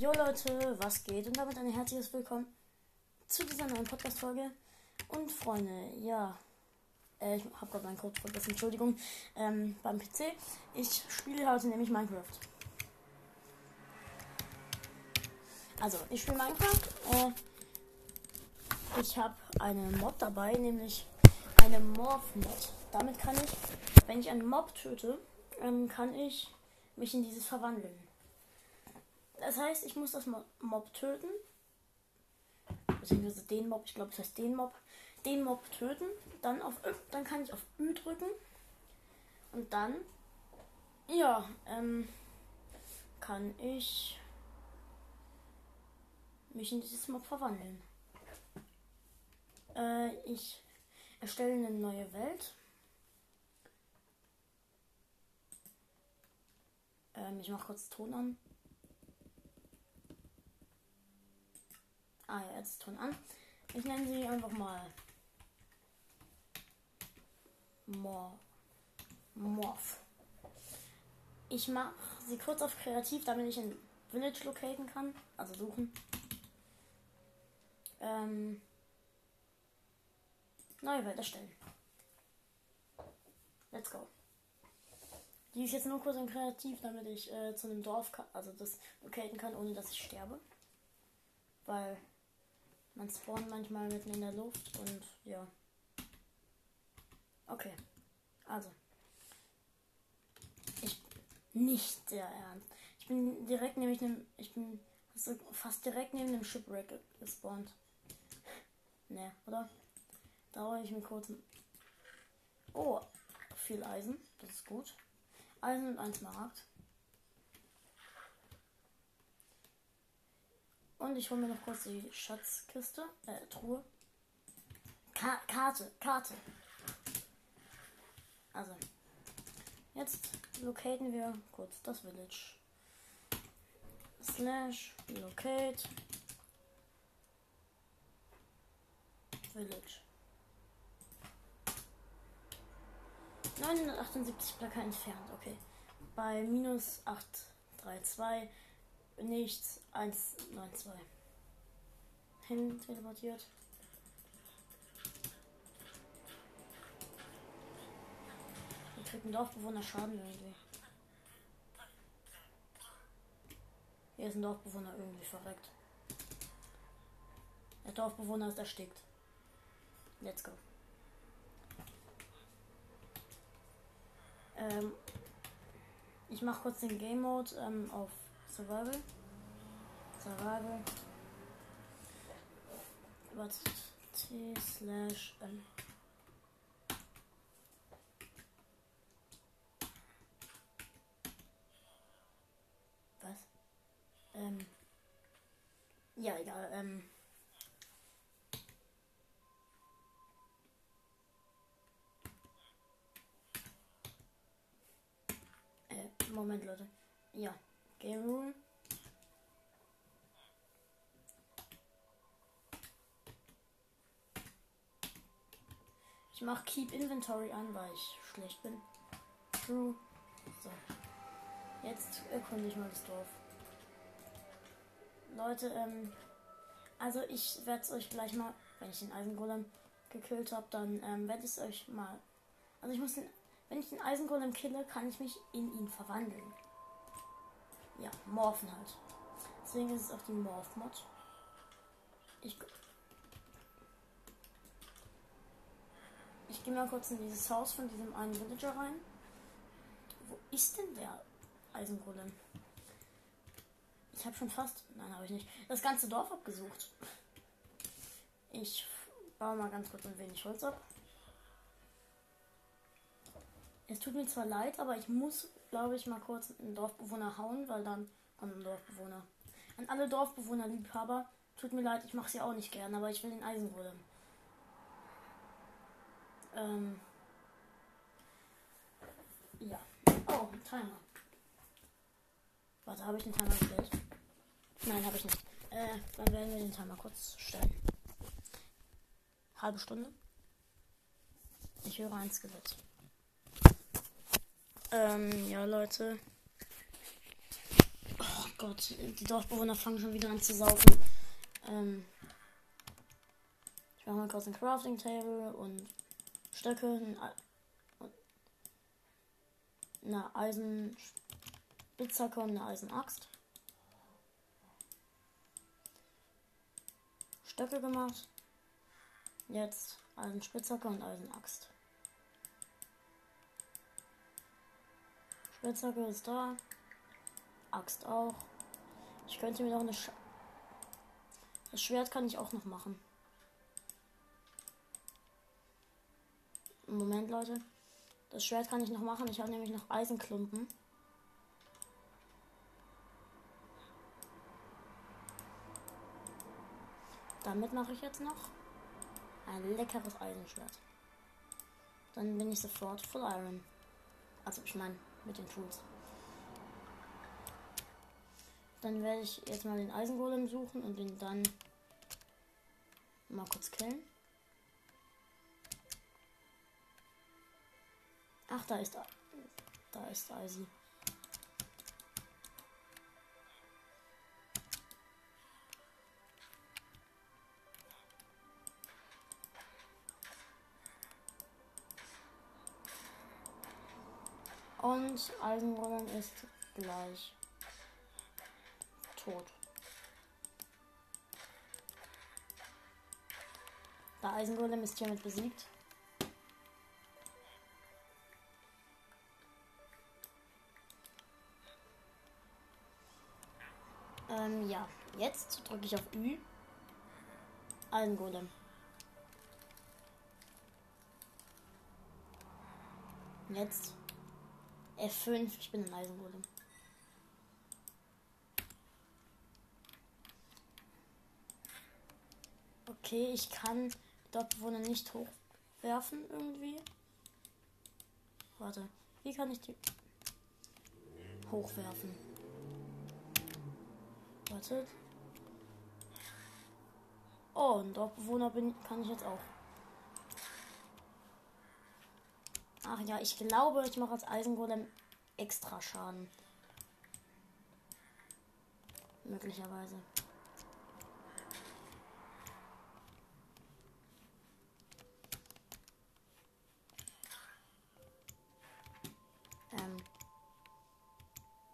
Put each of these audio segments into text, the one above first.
Jo Leute, was geht? Und damit ein herzliches Willkommen zu dieser neuen Podcast-Folge. Und Freunde, ja, ich habe gerade meinen Code vergessen, Entschuldigung, beim PC. Ich spiele heute nämlich Minecraft. Also, ich spiele Minecraft. Ich habe eine Mod dabei, nämlich eine Morph-Mod. Damit kann ich, wenn ich einen Mob töte, kann ich mich in dieses verwandeln. Das heißt, ich muss das Mob töten. Beziehungsweise den Mob, ich glaube, das heißt den Mob. Den Mob töten, dann auf Ö, dann kann ich auf Ü drücken. Und dann, ja, kann ich mich in dieses Mob verwandeln. Ich erstelle eine neue Welt. Ich mache kurz Ton an. Ah ja, jetzt Ton an. Ich nenne sie einfach mal Morph. Ich mache sie kurz auf Kreativ, damit ich ein Village locaten kann, also suchen. Neue Welt erstellen. Let's go. Die ist jetzt nur kurz in Kreativ, damit ich zu einem Dorf kann, also das locaten kann, ohne dass ich sterbe. Weil man spawnt manchmal mitten in der Luft und ja. Okay. Also. Ich nicht sehr ernst. Ich bin direkt nämlich fast direkt neben dem Shipwreck gespawnt. Ne, oder? Da hole ich mir kurz. Oh, viel Eisen. Das ist gut. Eisen und ein Smaragd. Und ich hole mir noch kurz die Schatzkiste, Truhe. Karte. Also, jetzt locaten wir kurz das Village. / locate Village. 978 Blöcke entfernt, okay. Bei minus 832. Nichts. 192. Hin teleportiert. Wir kriegen Dorfbewohner Schaden irgendwie. Hier ist ein Dorfbewohner irgendwie verreckt. Der Dorfbewohner ist erstickt. Let's go. Ich mache kurz den Game Mode auf Survival. Warte, T/M. Was? Ja, egal, Moment, Leute. Ja. Game Rule. Ich mache Keep Inventory an, weil ich schlecht bin. True. So. Jetzt erkunde ich mal das Dorf. Leute, also ich werde es euch gleich mal, wenn ich den Eisengolem gekillt habe, dann werde ich es euch mal. Also ich muss wenn ich den Eisengolem kille, kann ich mich in ihn verwandeln. Ja, morphen halt. Deswegen ist es auch die Morph-Mod. Ich gehe mal kurz in dieses Haus von diesem einen Villager rein. Wo ist denn der Eisengolem? Ich habe schon fast... Nein, habe ich nicht. Das ganze Dorf abgesucht. Ich baue mal ganz kurz ein wenig Holz ab. Es tut mir zwar leid, aber ich muss, glaube ich, mal kurz einen Dorfbewohner hauen, weil dann einen Dorfbewohner. An alle Dorfbewohner-Liebhaber, tut mir leid, ich mache sie auch nicht gern, aber ich will den Eisengolem. Ja. Oh, ein Timer. Warte, habe ich den Timer gestellt? Nein, habe ich nicht. Dann werden wir den Timer kurz stellen. Halbe Stunde. Ich höre ein Skelett. Ja, Leute. Oh Gott, die Dorfbewohner fangen schon wieder an zu saufen. Ich mache mal kurz ein Crafting Table und Stöcke und eine Eisenspitzhacke und eine Eisenaxt. Stöcke gemacht. Jetzt Eisenspitzhacke und Eisenaxt. Spitzhacke ist da. Axt auch. Ich könnte mir noch eine das Schwert kann ich auch noch machen. Moment, Leute. Das Schwert kann ich noch machen. Ich habe nämlich noch Eisenklumpen. Damit mache ich jetzt noch ein leckeres Eisenschwert. Dann bin ich sofort Full Iron. Also, ich meine, mit den Tools. Dann werde ich jetzt mal den Eisengolem suchen und den dann mal kurz killen. Ach, da ist Eisen. Und Eisenrollen ist gleich tot. Der Eisengolem ist hiermit besiegt. Ja, jetzt drücke ich auf Ü. Eisengolem. Jetzt F5, ich bin ein Eisengolem. Okay, ich kann Dorfbewohner nicht hochwerfen irgendwie. Warte, wie kann ich die hochwerfen? Wartet. Oh, ein Dorfbewohner kann ich jetzt auch. Ach ja, ich glaube, ich mache als Eisengolem extra Schaden. Möglicherweise.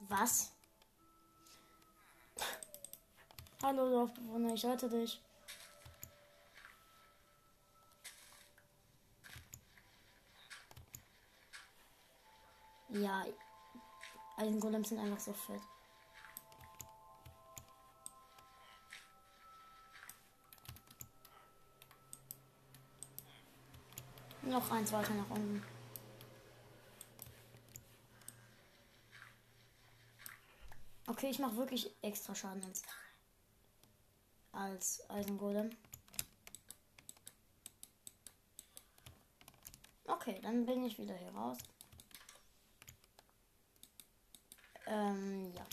Was? Hallo Dorfbewohner, ich rette dich. Ja, Eisengolems sind einfach so fett. Noch eins weiter nach unten. Okay, ich mache wirklich extra Schaden jetzt. Als Eisengolem. Okay, dann bin ich wieder hier raus. Ja.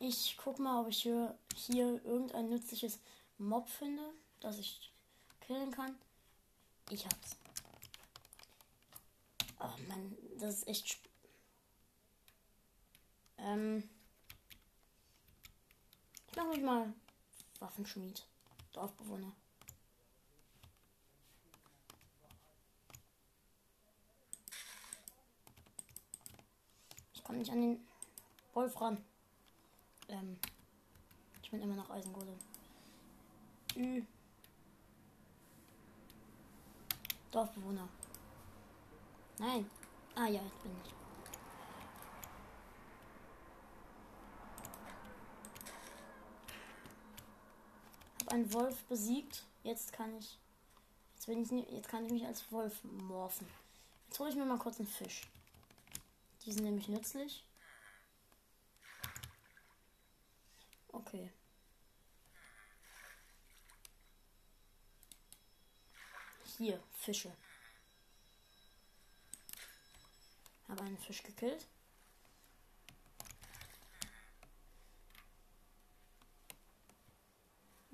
Ich guck mal, ob ich hier irgendein nützliches Mob finde, das ich killen kann. Ich hab's. Oh Mann, das ist echt. Ich mach mich mal Waffenschmied. Dorfbewohner. Ich komme nicht an den Wolf ran. Ich bin immer noch Eisengolem. Dorfbewohner. Nein. Ah ja, jetzt bin ich. Hab einen Wolf besiegt. Jetzt kann ich mich als Wolf morphen. Jetzt hole ich mir mal kurz einen Fisch. Die sind nämlich nützlich. Okay. Hier, Fische. Habe einen Fisch gekillt.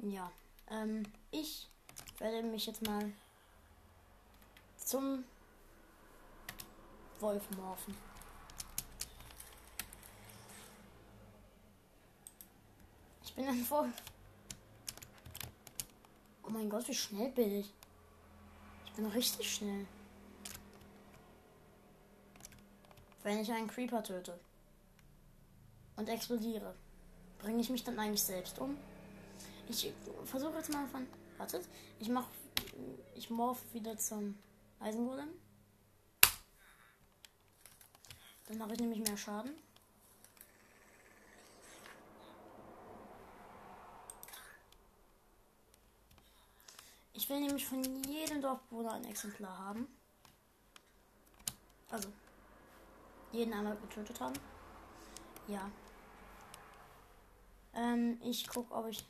Ja, ich werde mich jetzt mal zum Wolf morphen. Ich bin ein Vogel. Oh mein Gott, wie schnell bin ich? Ich bin richtig schnell. Wenn ich einen Creeper töte und explodiere, bringe ich mich dann eigentlich selbst um? Ich versuche jetzt mal von... Wartet. Ich morph wieder zum Eisengolem. Dann mache ich nämlich mehr Schaden. Ich will nämlich von jedem Dorfbewohner ein Exemplar haben. Also, jeden einmal getötet haben. Ja. Ich gucke, ob ich...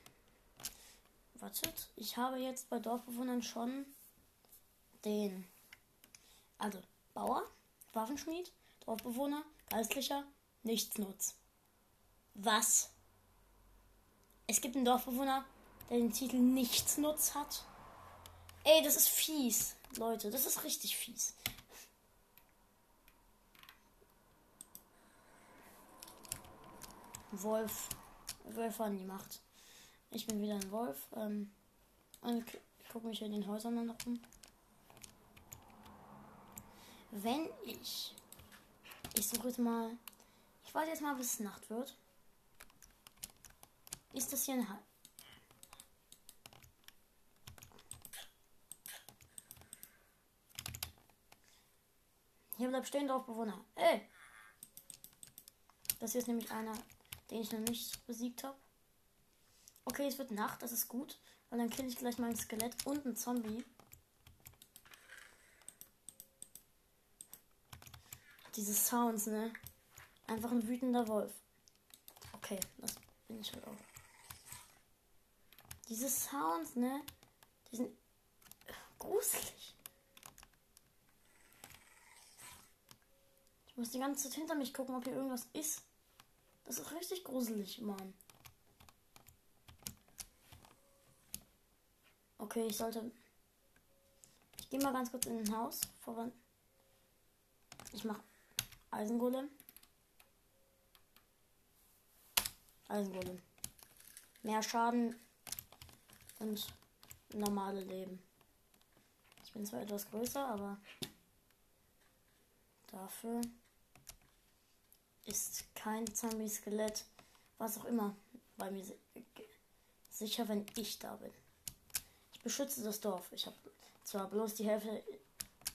Wartet, ich habe jetzt bei Dorfbewohnern schon den... Also, Bauer, Waffenschmied, Dorfbewohner, Geistlicher, Nichtsnutz. Was? Es gibt einen Dorfbewohner, der den Titel Nichtsnutz hat? Ey, das ist fies, Leute, das ist richtig fies. Wolf. Wölfe an die Macht. Ich bin wieder ein Wolf. Und ich gucke mich hier in den Häusern dann noch um. Wenn ich... Ich suche jetzt mal... Ich warte jetzt mal, bis es Nacht wird. Ist das hier ein... Hier bleibt stehen, Dorfbewohner. Ey! Das hier ist nämlich einer, den ich noch nicht besiegt habe. Okay, es wird Nacht, das ist gut. Weil dann kill ich gleich mal ein Skelett und einen Zombie. Diese Sounds, ne? Einfach ein wütender Wolf. Okay, das bin ich halt auch. Diese Sounds, ne? Die sind gruselig. Ich muss die ganze Zeit hinter mich gucken, ob hier irgendwas ist. Das ist richtig gruselig, Mann. Okay, ich sollte... Ich gehe mal ganz kurz in ein Haus. Ich mache Eisengolem. Eisengolem. Mehr Schaden und normale Leben. Ich bin zwar etwas größer, aber... Dafür ist kein Zombie-Skelett, was auch immer, bei mir sicher, wenn ich da bin. Ich beschütze das Dorf. Ich habe zwar bloß die Hälfte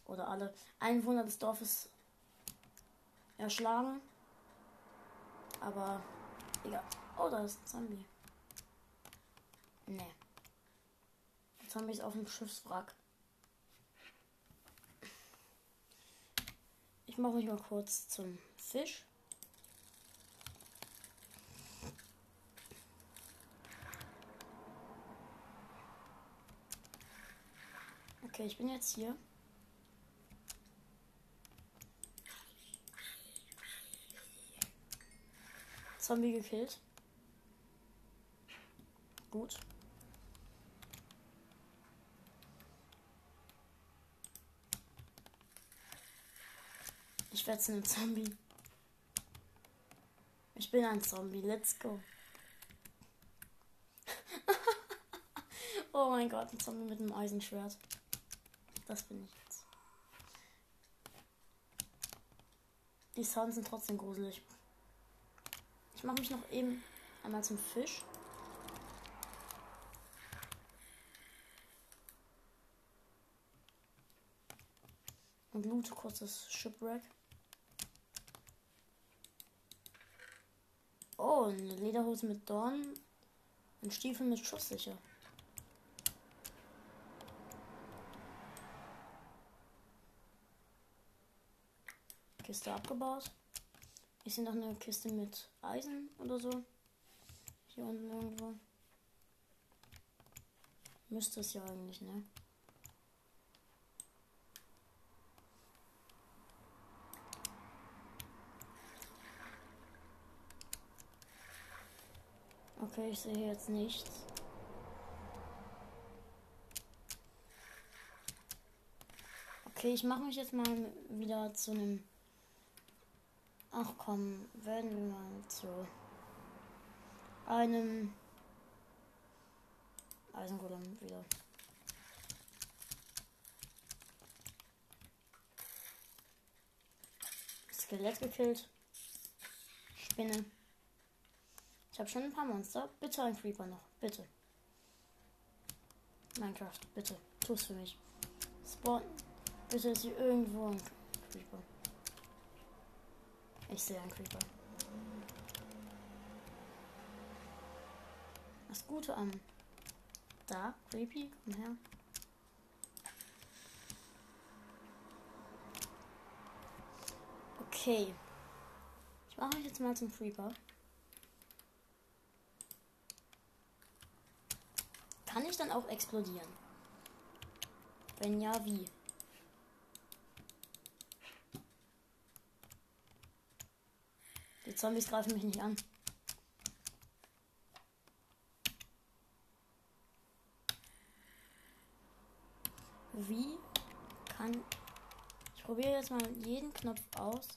oder alle Einwohner des Dorfes erschlagen, aber egal. Oh, da ist ein Zombie. Nee. Der Zombie ist auf dem Schiffswrack. Ich mache mich mal kurz zum Fisch. Okay, ich bin jetzt hier. Zombie gekillt. Gut. Ich werde zu einem Zombie. Ich bin ein Zombie. Let's go. Oh mein Gott, ein Zombie mit einem Eisenschwert. Das bin ich jetzt. Die Sounds sind trotzdem gruselig. Ich mache mich noch eben einmal zum Fisch. Und loote kurz das Shipwreck. Oh, eine Lederhose mit Dornen und Stiefel mit Schusssicher. Kiste abgebaut. Ist hier noch eine Kiste mit Eisen oder so? Hier unten irgendwo. Müsste es ja eigentlich, ne? Okay, ich sehe jetzt nichts. Okay, ich mache mich jetzt mal wieder zu einem... Ach komm, werden wir mal zu einem Eisengolem wieder. Skelett gekillt. Spinne. Ich habe schon ein paar Monster. Bitte ein Creeper noch. Bitte. Minecraft, bitte. Tu es für mich. Spawn. Bitte ist hier irgendwo ein Creeper. Ich sehe einen Creeper. Das Gute an. Da, Creepy, komm her. Okay. Ich mache euch jetzt mal zum Creeper. Kann ich dann auch explodieren? Wenn ja, wie? Die Zombies greifen mich nicht an. Wie kann... Ich probiere jetzt mal jeden Knopf aus.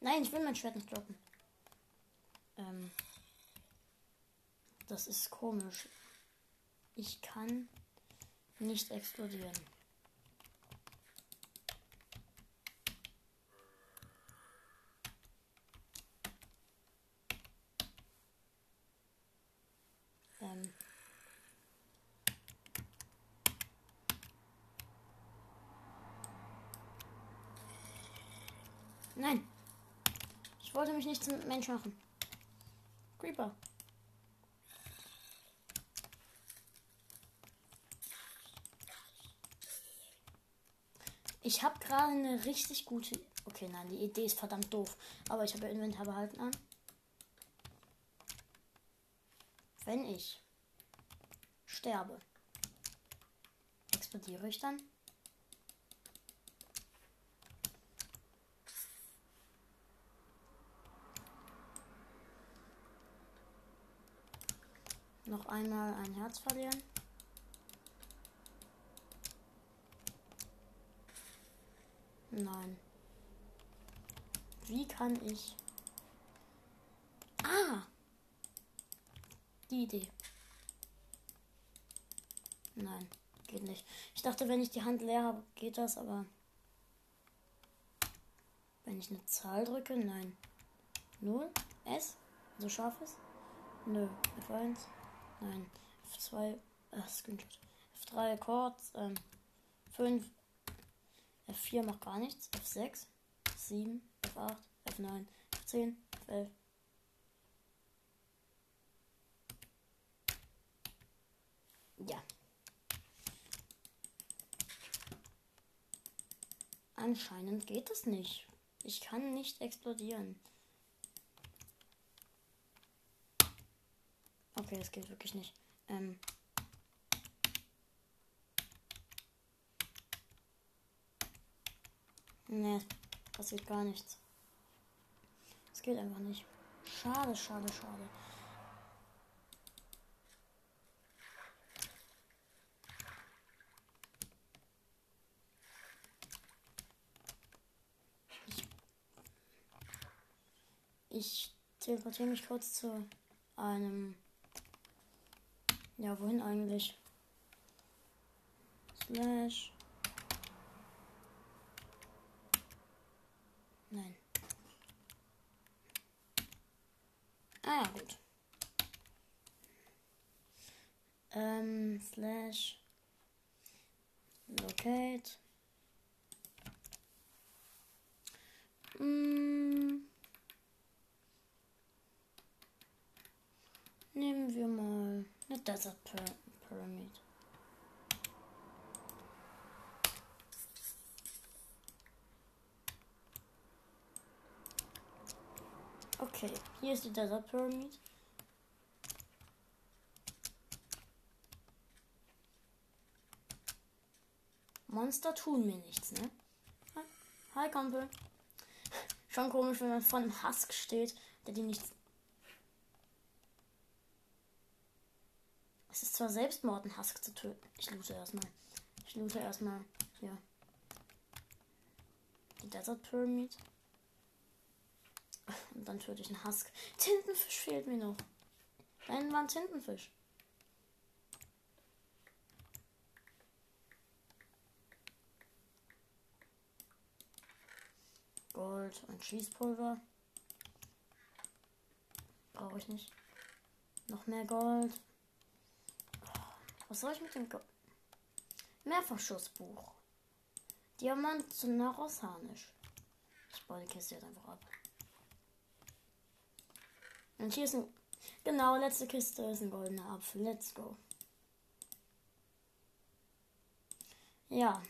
Nein, ich will mein Schwert nicht droppen. Das ist komisch. Ich kann nicht explodieren. Nein. Ich wollte mich nicht zum Mensch machen. Creeper. Ich habe gerade eine richtig gute... Okay, nein, die Idee ist verdammt doof. Aber ich habe ja Inventar behalten an. Wenn ich sterbe, explodiere ich dann? Noch einmal ein Herz verlieren. Nein. Wie kann ich... Ah! Die Idee. Nein, geht nicht. Ich dachte, wenn ich die Hand leer habe, geht das, aber... Wenn ich eine Zahl drücke, nein. 0, S, so scharf ist. Nö, F1. Nein, F2, Screenshot. F3, Chords, 5, F4 macht gar nichts, F6, F7, F8, F9, F10, F11. Ja. Anscheinend geht das nicht. Ich kann nicht explodieren. Okay, das geht wirklich nicht. Nee, passiert gar nichts. Es geht einfach nicht. Schade, schade, schade. Ich teleportiere mich kurz zu einem... Ja, wohin eigentlich? Slash. Nein. Ah, ja, gut. Slash. Locate. Nehmen wir mal eine Desert Pyramid. Okay, hier ist die Desert Pyramid. Monster tun mir nichts, ne? Hi, Kumpel. Schon komisch, wenn man vor einem Husk steht da die nichts... Es ist zwar Selbstmord, einen Husk zu töten. Ich loote erstmal. Hier. Die Desert Pyramid. Und dann töte ich einen Husk. Tintenfisch fehlt mir noch. Da hinten war ein Tintenfisch. Gold und Schießpulver. Brauche ich nicht. Noch mehr Gold. Was soll ich mit dem Gold? Mehrfachschussbuch. Diamant zum Narosshanisch. Ich baue die Kiste jetzt einfach ab. Und hier ist ein... Genau, letzte Kiste ist ein goldener Apfel. Let's go. Ja.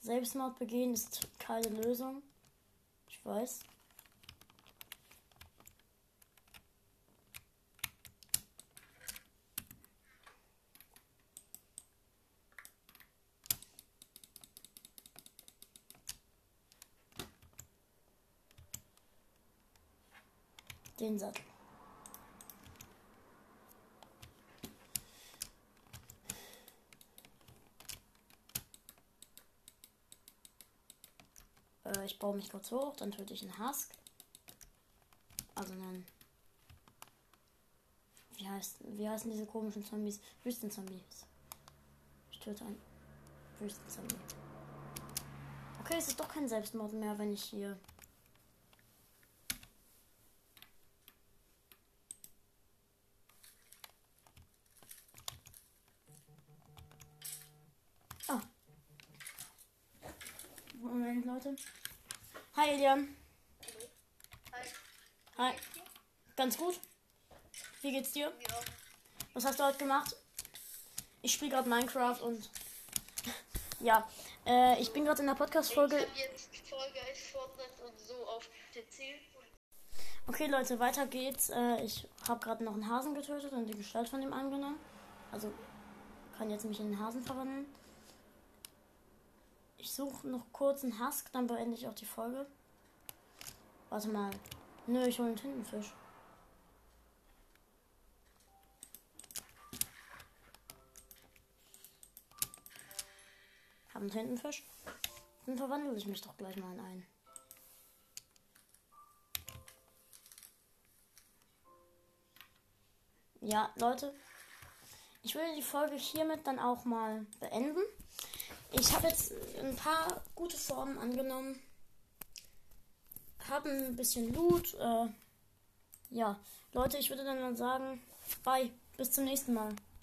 Selbstmord begehen ist keine Lösung. Ich weiß. Den Sattel. Ich baue mich kurz hoch, dann töte ich einen Husk. Also einen... Wie heißen diese komischen Zombies? Wüstenzombies. Ich töte einen Wüstenzombie. Okay, es ist doch kein Selbstmord mehr, wenn ich hier... Leute. Hi Elian. Hi. Hi. Ganz gut. Wie geht's dir? Ja. Was hast du heute gemacht? Ich spiele gerade Minecraft und ja, ich bin gerade in der Podcast-Folge. Ich habe jetzt Folge 1 Fortnite und so auf PC. Okay Leute, weiter geht's. Ich habe gerade noch einen Hasen getötet und die Gestalt von ihm angenommen. Also kann jetzt mich in den Hasen verwandeln. Ich suche noch kurz einen Husk, dann beende ich auch die Folge. Warte mal. Nö, ich hole einen Tintenfisch. Hab einen Tintenfisch. Dann verwandle ich mich doch gleich mal in einen. Ja, Leute. Ich will die Folge hiermit dann auch mal beenden. Ich habe jetzt ein paar gute Formen angenommen, habe ein bisschen Loot, ja, Leute, ich würde dann mal sagen, bye, bis zum nächsten Mal.